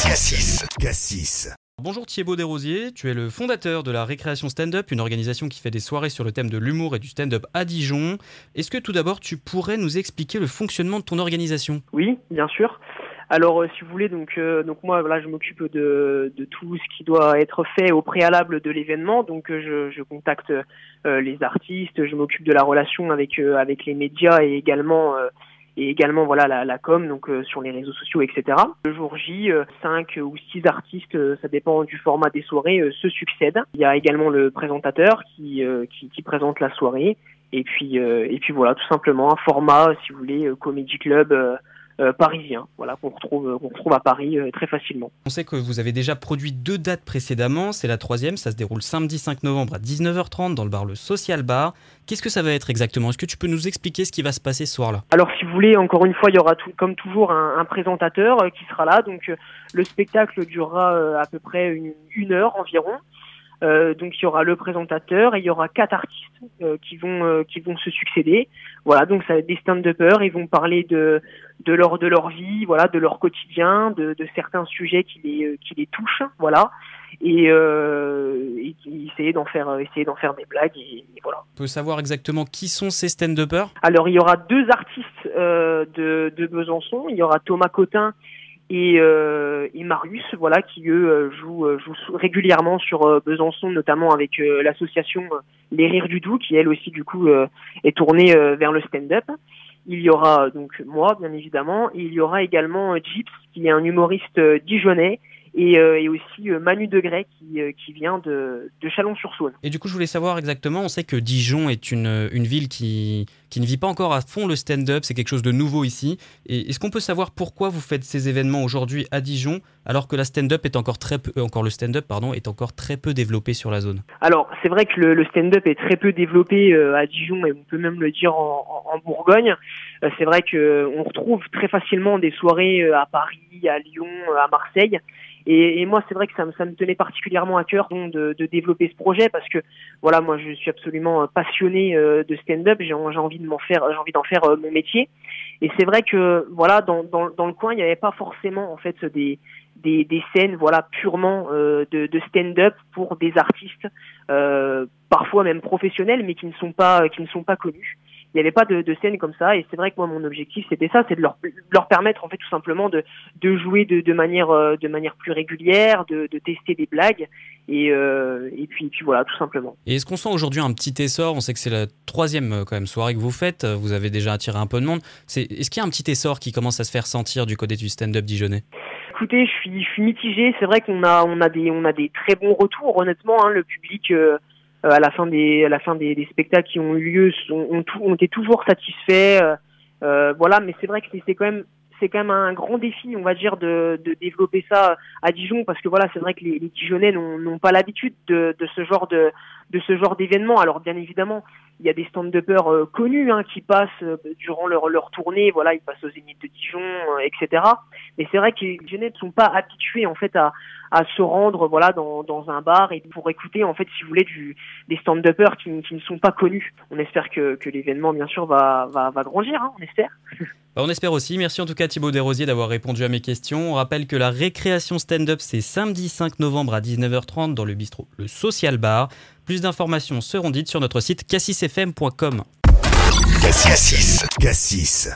Cassis. Bonjour Thiébaut Desrosiers, tu es le fondateur de la récréation stand-up, une organisation qui fait des soirées sur le thème de l'humour et du stand-up à Dijon. Est-ce que tout d'abord tu pourrais nous expliquer le fonctionnement de ton organisation ? Oui, bien sûr. Alors si vous voulez, donc moi voilà, je m'occupe de tout ce qui doit être fait au préalable de l'événement. Donc je contacte les artistes, je m'occupe de la relation avec les médias et également voilà la com, donc sur les réseaux sociaux, etc. Le jour J, 5 ou 6 artistes, ça dépend du format des soirées, se succèdent. Il y a également le présentateur qui présente la soirée, et puis voilà, tout simplement un format, si vous voulez, comedy club parisien, voilà, qu'on retrouve à Paris très facilement. On sait que vous avez déjà produit 2 dates précédemment, c'est la 3e, ça se déroule samedi 5 novembre à 19h30 dans le bar Le Social Bar. Qu'est-ce que ça va être exactement ? Est-ce que tu peux nous expliquer ce qui va se passer ce soir-là ? Alors si vous voulez, encore une fois, il y aura comme toujours un présentateur qui sera là, donc le spectacle durera à peu près une heure environ. Donc il y aura le présentateur et il y aura 4 artistes qui vont se succéder. Voilà, donc ça va être des stand-uppers, ils vont parler de leur vie, voilà, de leur quotidien, de certains sujets qui les touchent, voilà, et essayer d'en faire des blagues et voilà. On peut savoir exactement qui sont ces stand-uppers ? Alors il y aura 2 artistes de Besançon, il y aura Thomas Cotin et Marius, voilà, qui eux jouent régulièrement sur Besançon, notamment avec l'association Les Rires du Doux, qui elle aussi du coup est tournée vers le stand-up. Il y aura donc moi, bien évidemment, et il y aura également Gips, qui est un humoriste dijonnais, et aussi Manu Degret qui vient de Chalon-sur-Saône. Et du coup, je voulais savoir exactement, on sait que Dijon est une ville qui ne vit pas encore à fond le stand-up, c'est quelque chose de nouveau ici. Et est-ce qu'on peut savoir pourquoi vous faites ces événements aujourd'hui à Dijon, alors que le stand-up est encore très peu développé sur la zone ? Alors, c'est vrai que le stand-up est très peu développé à Dijon, et on peut même le dire en Bourgogne. C'est vrai qu'on retrouve très facilement des soirées à Paris, à Lyon, à Marseille. Et moi, c'est vrai que ça me tenait particulièrement à cœur de développer ce projet, parce que voilà, moi je suis absolument passionné de stand-up, j'ai envie d'en faire mon métier. Et c'est vrai que voilà, dans le coin, il n'y avait pas forcément en fait des scènes, voilà, purement de stand-up pour des artistes parfois même professionnels, mais qui ne sont pas connus. Il n'y avait pas de scène comme ça, et c'est vrai que moi mon objectif c'était ça, c'est de leur permettre en fait tout simplement de jouer de manière plus régulière, de tester des blagues, et puis voilà, tout simplement. Et est-ce qu'on sent aujourd'hui un petit essor ? On sait que c'est la 3e quand même soirée que vous faites, vous avez déjà attiré un peu de monde. Est-ce qu'il y a un petit essor qui commence à se faire sentir du côté du stand-up dijonnais ? Écoutez, je suis mitigé. C'est vrai qu'on a des très bons retours, honnêtement, hein, le public. À la fin des spectacles qui ont eu lieu, on était toujours satisfaits, voilà. Mais c'est vrai que c'est quand même un grand défi, on va dire, de développer ça à Dijon, parce que voilà, c'est vrai que les Dijonnais n'ont pas l'habitude de ce genre d'événement. Alors bien évidemment, il y a des stand-uppers connus, hein, qui passent durant leur tournée, voilà, ils passent aux Zénith de Dijon, etc. Mais c'est vrai que les Dijonnais ne sont pas habitués en fait à se rendre, voilà, dans un bar, et pour écouter en fait, si vous voulez, des stand-uppers qui ne sont pas connus. On espère que l'événement, bien sûr, va grandir, hein, on espère. On espère aussi. Merci en tout cas Thiébaut Desrosiers d'avoir répondu à mes questions. On rappelle que la récréation stand-up, c'est samedi 5 novembre à 19h30 dans le bistrot Le Social Bar. Plus d'informations seront dites sur notre site cassisfm.com. Cassis.